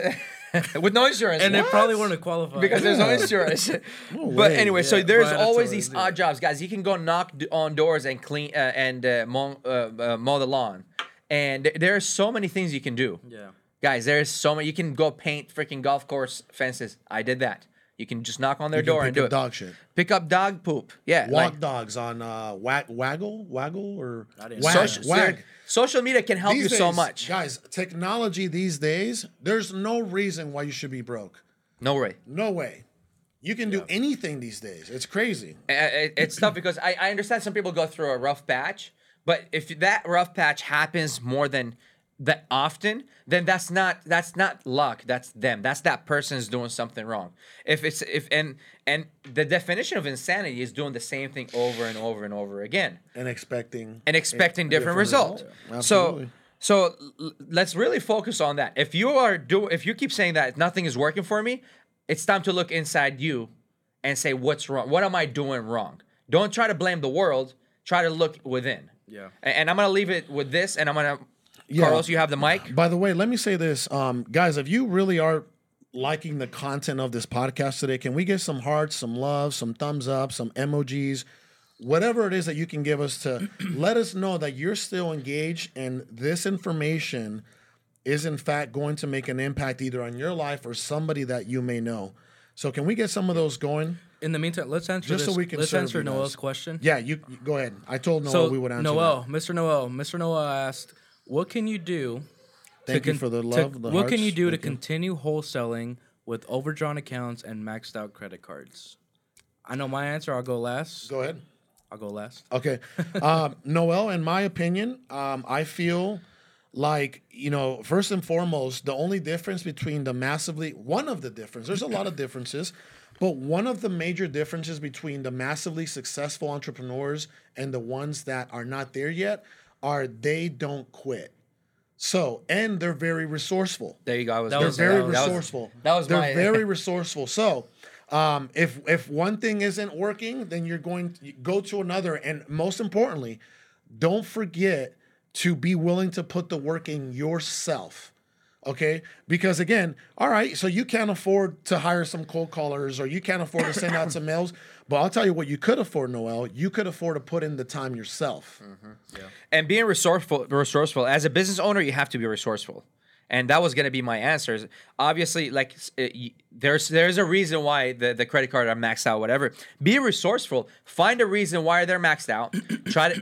With no insurance. And what? They probably wouldn't qualify. Because there's no insurance. No but anyway, yeah, so there's always these odd jobs. Guys, you can go knock on doors and clean mow the lawn. And there are so many things you can do. Yeah. Guys, there's so much. You can go paint freaking golf course fences. I did that. You can just knock on their door and do it. Pick up dog shit. Pick up dog poop. Yeah. Walk dogs on Waggle or Wag. Social media can help you so much. Guys, technology these days, there's no reason why you should be broke. No way. You can do anything these days. It's crazy. It's tough because I understand some people go through a rough patch, but if that rough patch happens more than that often, then that's not luck. That's them. That's that person's doing something wrong. And the definition of insanity is doing the same thing over and over and over again. And expecting different results. Yeah, so let's really focus on that. If you keep saying that nothing is working for me, it's time to look inside you and say, what's wrong? What am I doing wrong? Don't try to blame the world. Try to look within. Yeah. And I'm gonna leave it with this, and I'm gonna. Yeah. Carlos, you have the mic. By the way, let me say this. Guys, if you really are liking the content of this podcast today, can we get some hearts, some love, some thumbs up, some emojis, whatever it is that you can give us to let us know that you're still engaged and this information is, in fact, going to make an impact either on your life or somebody that you may know. So can we get some of those going? In the meantime, let's answer just this. So we can let's answer Noel's question. Yeah, you go ahead. I told Noel we would answer Noel, that. Mr. Noel asked... What can you do? Thank you for the love. What can you do to continue wholesaling with overdrawn accounts and maxed out credit cards? I know my answer. I'll go last. Go ahead. I'll go last. Okay. Noel, in my opinion, I feel like, first and foremost, the only difference between there's a lot of differences, but one of the major differences between the massively successful entrepreneurs and the ones that are not there yet are they don't quit. So, and they're very resourceful. There you go. They're very resourceful. Very resourceful. So, if one thing isn't working, then you're going to go to another. And most importantly, don't forget to be willing to put the work in yourself. Okay? Because again, all right, so you can't afford to hire some cold callers or you can't afford to send out some mails. But I'll tell you what you could afford, Noel. You could afford to put in the time yourself. Mm-hmm. Yeah. And being resourceful. As a business owner, you have to be resourceful. And that was going to be my answer. Obviously, like there's a reason why the credit card are maxed out, whatever. Be resourceful. Find a reason why they're maxed out.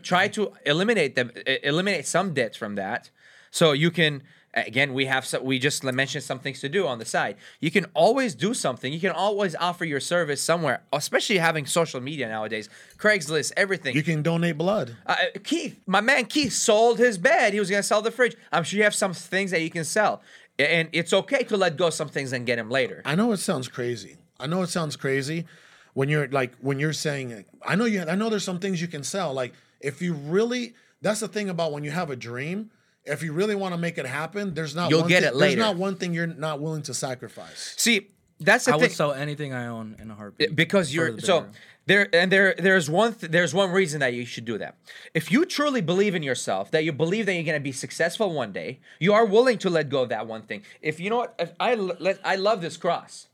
try to eliminate them. Eliminate some debt from that. So you can... Again, we just mentioned some things to do on the side. You can always do something. You can always offer your service somewhere, especially having social media nowadays. Craigslist, everything. You can donate blood. Keith, my man Keith sold his bed. He was going to sell the fridge. I'm sure you have some things that you can sell. And it's okay to let go of some things and get them later. I know it sounds crazy when you're saying, I know there's some things you can sell. Like if you really, that's the thing about when you have a dream. If you really want to make it happen, there's not one thing you're not willing to sacrifice. See, that's the thing. I would sell anything I own in a heartbeat. Because you're so there, and there's one reason that you should do that. If you truly believe in yourself, that you believe that you're going to be successful one day, you are willing to let go of that one thing. If you know what, I love this cross.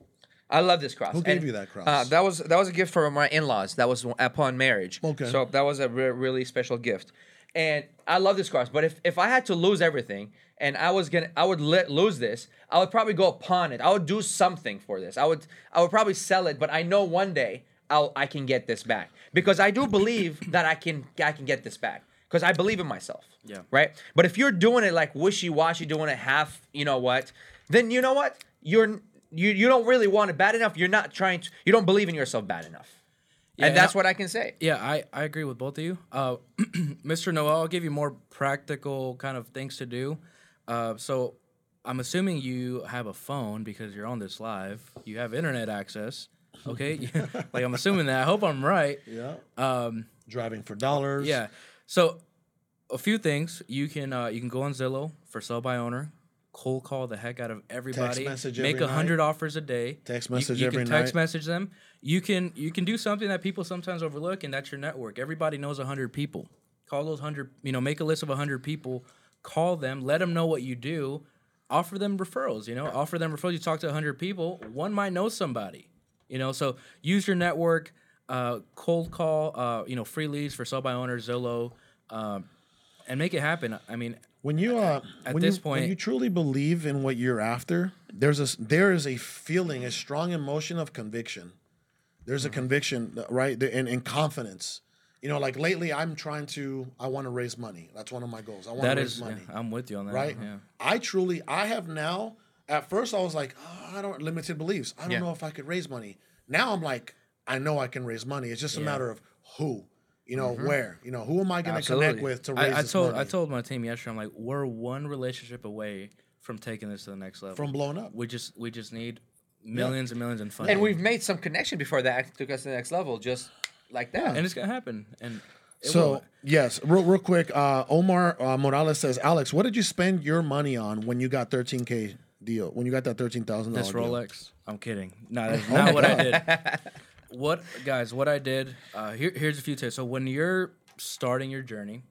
I love this cross. Who gave you that cross? That was a gift from my in-laws. That was upon marriage. Okay. So that was a really special gift. And I love this cross, but if I had to lose everything and I would lose this, I would probably go pawn it. I would do something for this. I would probably sell it, but I know one day I can get this back because I do believe that I can get this back because I believe in myself. Yeah. Right. But if you're doing it like wishy-washy, doing it half, you know what? Then you know what? You don't really want it bad enough. You're not trying to. You don't believe in yourself bad enough. Yeah, and that's what I can say. Yeah, I agree with both of you. Mr. Noel, I'll give you more practical kind of things to do. So I'm assuming you have a phone because you're on this live. You have internet access, okay? Like I'm assuming that. I hope I'm right. Yeah. Driving for dollars. Yeah. So a few things. You can go on Zillow for sell by owner. Cold call the heck out of everybody. Make 100 offers a day. Text message every night. You can text message them. You can do something that people sometimes overlook, and that's your network. Everybody knows 100 people. Call those 100. Make a list of 100 people. Call them. Let them know what you do. Offer them referrals. Offer them referrals. You talk to 100 people. One might know somebody. So use your network. Cold call. Free leads for sell by owner, Zillow, and make it happen. When you truly believe in what you're after, there is a feeling, a strong emotion of conviction. There's a conviction, right? And confidence. Like lately, I want to raise money. That's one of my goals. I want to raise money. Yeah, I'm with you on that. Right? Yeah. I have now, at first I was like, limited beliefs. I don't know if I could raise money. Now I'm like, I know I can raise money. It's just a matter of who. Where? Who am I going to connect with to raise this money? I told my team yesterday, I'm like, we're one relationship away from taking this to the next level. From blowing up. We just need millions and millions in funding. And we've made some connection before that took us to the next level, just like that. Yeah. And it's going to happen. And yes, real quick, Omar Morales says, Alex, what did you spend your money on when you got $13,000 deal? When you got that $13,000 deal? That's Rolex. I'm kidding. No, that's not what I did. What I did, here's a few tips. So when you're starting your journey,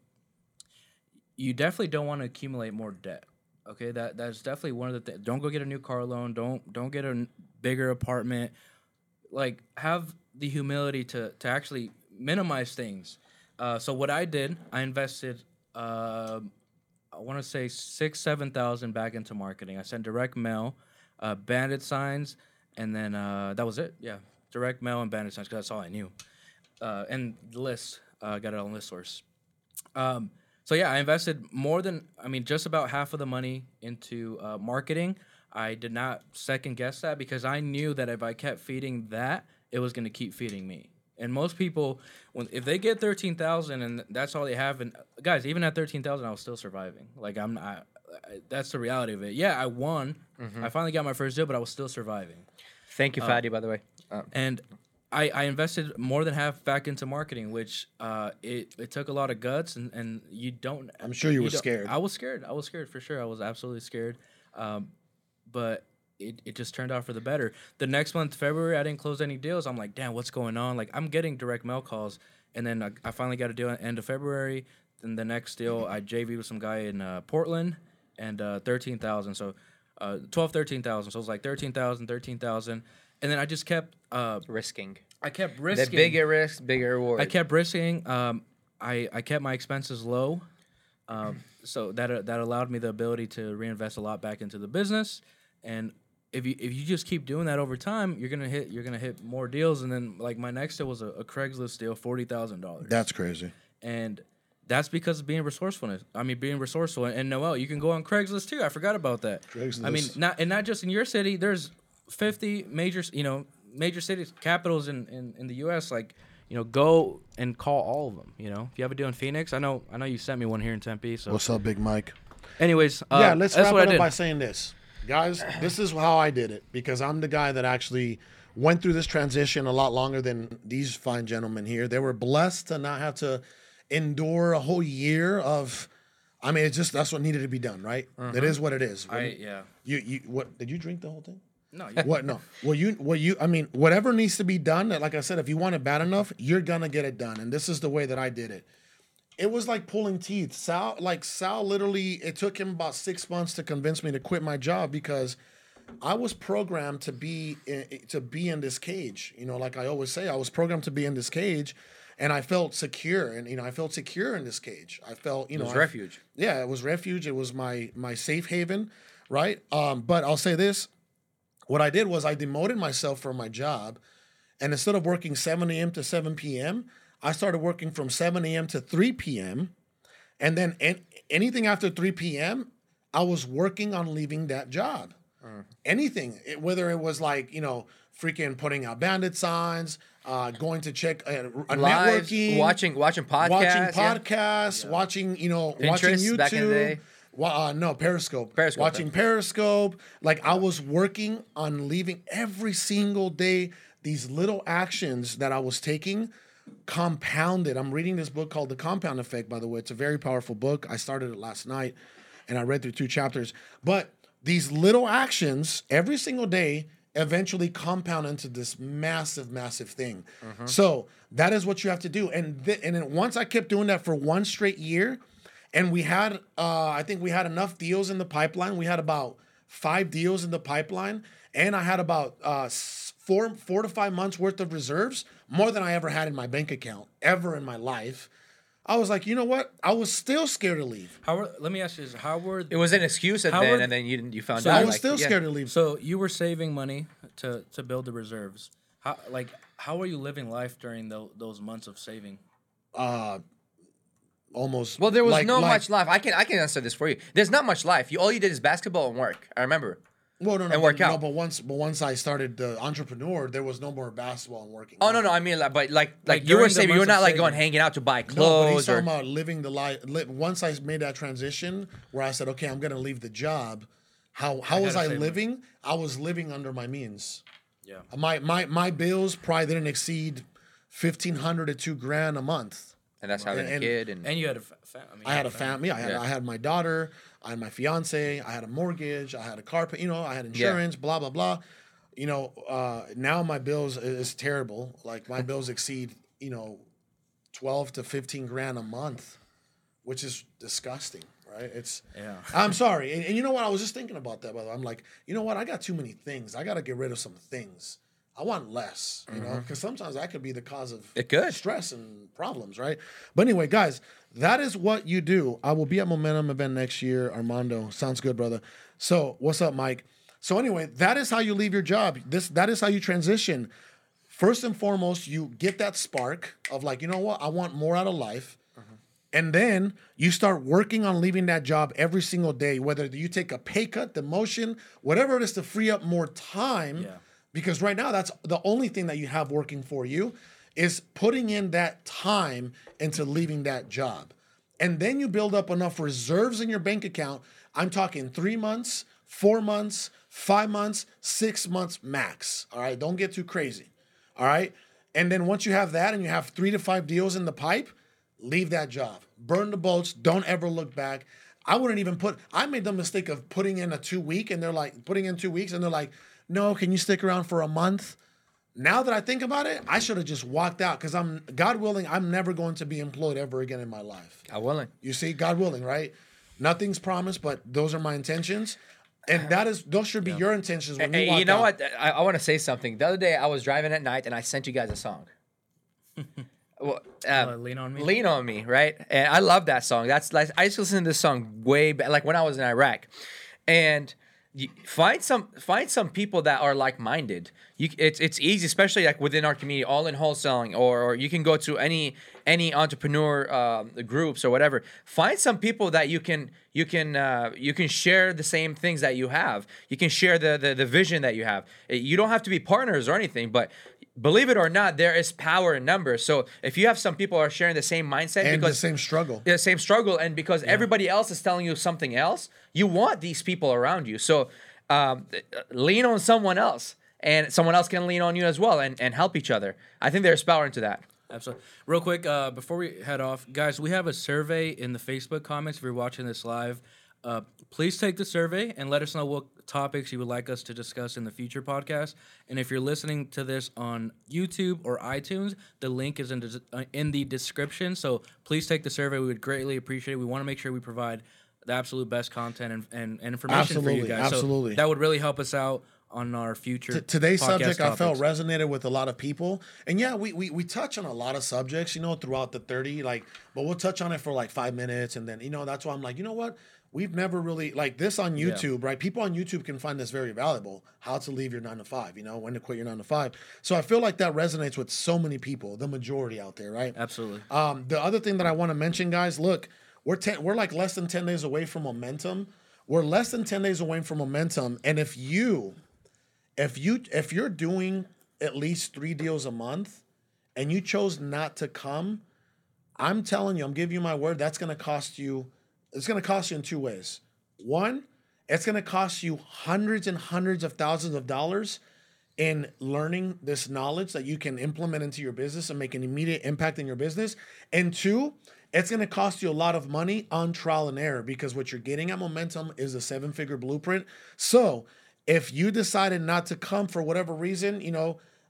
you definitely don't want to accumulate more debt. Okay, that's definitely one of the things. Don't go get a new car loan. Don't get a bigger apartment. Like, have the humility to actually minimize things. So what I did, I invested, I want to say $6,000-$7,000 back into marketing. I sent direct mail, bandit signs, and then that was it. Yeah. Direct mail and banner signs, because that's all I knew. And the list, got it on Listsource. I invested just about half of the money into marketing. I did not second guess that because I knew that if I kept feeding that, it was going to keep feeding me. And most people, if they get 13,000 and that's all they have, and guys, even at 13,000, I was still surviving. Like that's the reality of it. Yeah, I won. Mm-hmm. I finally got my first deal, but I was still surviving. Thank you, Fadi, by the way. And I invested more than half back into marketing, which it took a lot of guts, and you don't. I'm sure you were scared. I was scared. I was scared for sure. I was absolutely scared, but it just turned out for the better. The next month, February, I didn't close any deals. I'm like, damn, what's going on? Like, I'm getting direct mail calls, and then I finally got a deal at the end of February. Then the next deal, I JV with some guy in Portland, and 13,000. So, 13,000. So it was like 13,000. And then I just kept risking. I kept risking. The bigger risk, bigger reward. I kept risking. I kept my expenses low, so that allowed me the ability to reinvest a lot back into the business. And if you just keep doing that over time, you're gonna hit more deals. And then like my next deal was a Craigslist deal, $40,000. That's crazy. And that's because of being resourceful. And Noel, you can go on Craigslist too. I forgot about that. Craigslist. I mean, not just in your city. There's 50 major cities, capitals in the U.S., like, you know, go and call all of them, you know. If you have a deal in Phoenix, I know you sent me one here in Tempe. So. What's up, Big Mike? Anyways, yeah, let's wrap it up by saying this. Guys, this is how I did it, because I'm the guy that actually went through this transition a lot longer than these fine gentlemen here. They were blessed to not have to endure a whole year of... I mean, it's just, that's what needed to be done, right? Uh-huh. That is what it is. What did you drink the whole thing? No. I mean, whatever needs to be done, like I said, if you want it bad enough, you're going to get it done. And this is the way that I did it. It was like pulling teeth. Sal literally, it took him about 6 months to convince me to quit my job, because I was programmed to be in this cage. You know, like I always say, I was programmed to be in this cage, and I felt secure. And, you know, I felt secure in this cage. I felt, you know. It was refuge. Yeah, it was refuge. It was my safe haven, right? But I'll say this. What I did was I demoted myself from my job, and instead of working 7 a.m. to 7 p.m., I started working from 7 a.m. to 3 p.m., and then anything after 3 p.m., I was working on leaving that job. Mm. Anything, whether it was like, you know, freaking putting out bandit signs, going to check lives, networking. Watching podcasts, yeah. Watching YouTube. Back in the day. Periscope. Periscope. Like, I was working on leaving every single day. These little actions that I was taking compounded. I'm reading this book called The Compound Effect, by the way. It's a very powerful book. I started it last night, and I read through 2 chapters. But these little actions every single day eventually compound into this massive, massive thing. Uh-huh. So that is what you have to do. And then once I kept doing that for 1 straight year, and we had, I think we had enough deals in the pipeline. We had about 5 deals in the pipeline, and I had about 4 to 5 months worth of reserves, more than I ever had in my bank account ever in my life. I was like, you know what? I was still scared to leave. Let me ask you this: it was an excuse, and then you found out. I was still scared to leave. So you were saving money to build the reserves. How were you living life during those months of saving? Almost. Well, there was much life. I can answer this for you. There's not much life. All you did is basketball and work. I remember. Well, no, and work out. No, but once I started the entrepreneur, there was no more basketball and working. Oh, no. I mean, but you were saving. You were not like going hanging out to buy clothes. No, but he's talking about living the life. Once I made that transition, where I said, okay, I'm gonna leave the job. How was I living? Money. I was living under my means. Yeah. My bills probably didn't exceed $1,500 to $2,000 a month. And that's having a kid. And you had a family. I had a family. I had my daughter. I had my fiance. I had a mortgage. I had a car. You know, I had insurance, blah, blah, blah. You know, now my bills is terrible. Like, my bills exceed, you know, $12,000 to $15,000 a month, which is disgusting, right? I'm sorry. And you know what? I was just thinking about that, by the way. I'm like, you know what? I got too many things. I got to get rid of some things. I want less, you know, because sometimes that could be the cause of stress and problems, right? But anyway, guys, that is what you do. I will be at Momentum event next year, Armando. Sounds good, brother. So what's up, Mike? So anyway, that is how you leave your job. That is how you transition. First and foremost, you get that spark of like, you know what? I want more out of life. Uh-huh. And then you start working on leaving that job every single day, whether you take a pay cut, demotion, whatever it is to free up more time. Yeah. Because right now, that's the only thing that you have working for you is putting in that time into leaving that job. And then you build up enough reserves in your bank account. I'm talking 3 months, 4 months, 5 months, 6 months max. All right? Don't get too crazy. All right? And then once you have that and you have 3 to 5 deals in the pipe, leave that job. Burn the boats. Don't ever look back. I made the mistake of putting in 2 weeks and they're like, no, can you stick around for a month? Now that I think about it, I should have just walked out because God willing, I'm never going to be employed ever again in my life. God willing. You see, God willing, right? Nothing's promised, but those are my intentions. And those should be your intentions when you walk out. You know what? I want to say something. The other day, I was driving at night and I sent you guys a song. Well, Lean On Me. Lean On Me, right? And I love that song. That's like I used to listen to this song way back, like when I was in Iraq. And you find some people that are like-minded. It's easy, especially like within our community, All In Wholesaling, or you can go to any entrepreneur groups or whatever. Find some people that you can share the same things that you have. You can share the vision that you have. You don't have to be partners or anything, but believe it or not, there is power in numbers. So if you have some people are sharing the same mindset and because the same struggle, and because everybody else is telling you something else, you want these people around you. So lean on someone else, and someone else can lean on you as well, and help each other. I think there's power into that. Absolutely. Real quick, before we head off, guys, we have a survey in the Facebook comments. If you're watching this live, please take the survey and let us know what topics you would like us to discuss in the future podcast. And if you're listening to this on YouTube or iTunes, the link is in the description. So please take the survey. We would greatly appreciate it. We want to make sure we provide the absolute best content and information for you guys. Absolutely. So that would really help us out on our future today's subject topics. I felt resonated with a lot of people, and we touch on a lot of subjects, throughout the 30, but we'll touch on it for 5 minutes, and then that's why I'm like, you know what, we've never really this on YouTube, right? People on YouTube can find this very valuable, how to leave your 9 to 5, when to quit your 9 to 5. So I feel like that resonates with so many people, the majority out there, right? Absolutely. The other thing that I want to mention, guys, look, we're less than 10 days away from Momentum. We're less than 10 days away from Momentum, and if you're doing at least 3 deals a month and you chose not to come, I'm telling you, I'm giving you my word, that's going to cost you. It's going to cost you in 2 ways. One, it's going to cost you hundreds and hundreds of thousands of dollars in learning this knowledge that you can implement into your business and make an immediate impact in your business. And 2, it's going to cost you a lot of money on trial and error, because what you're getting at Momentum is a 7-figure blueprint. So if you decided not to come for whatever reason,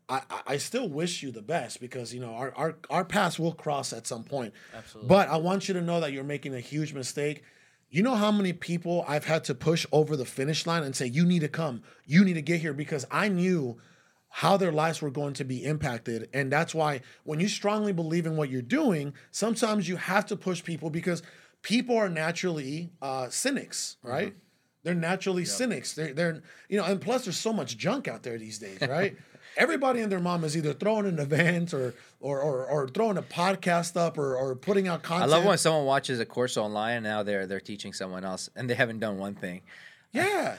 I still wish you the best, because, our paths will cross at some point. Absolutely. But I want you to know that you're making a huge mistake. You know how many people I've had to push over the finish line and say, you need to come, you need to get here, because I knew how their lives were going to be impacted. And that's why when you strongly believe in what you're doing, sometimes you have to push people, because people are naturally cynics, right? Mm-hmm. They're naturally cynics. They're and plus there's so much junk out there these days, right? Everybody and their mom is either throwing an event or throwing a podcast up or putting out content. I love when someone watches a course online and now they're teaching someone else and they haven't done one thing. Yeah,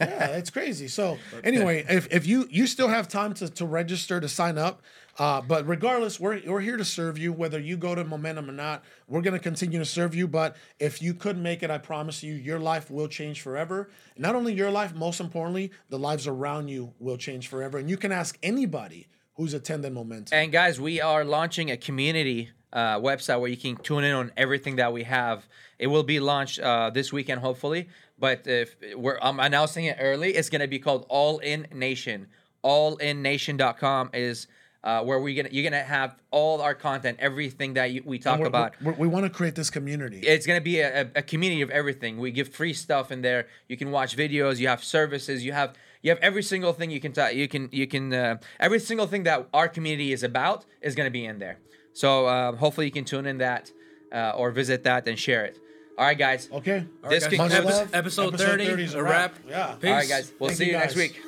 it's crazy. So anyway, if you still have time to register, to sign up, but regardless, we're here to serve you, whether you go to Momentum or not. We're going to continue to serve you, but if you could make it, I promise you, your life will change forever. Not only your life, most importantly, the lives around you will change forever, and you can ask anybody who's attending Momentum. And guys, we are launching a community website where you can tune in on everything that we have. It will be launched this weekend, hopefully. But if I'm announcing it early, it's going to be called All In Nation. Allinnation.com is where you're going to have all our content, everything that we talk about. We want to create this community. It's going to be a community of everything. We give free stuff in there. You can watch videos. You have services. You have every single thing you can talk. Every single thing that our community is about is going to be in there. So hopefully you can tune in that or visit that and share it. All right, guys. Okay. This concludes episode 30. Is a wrap. Yeah. Peace. All right, guys. We'll see you next week.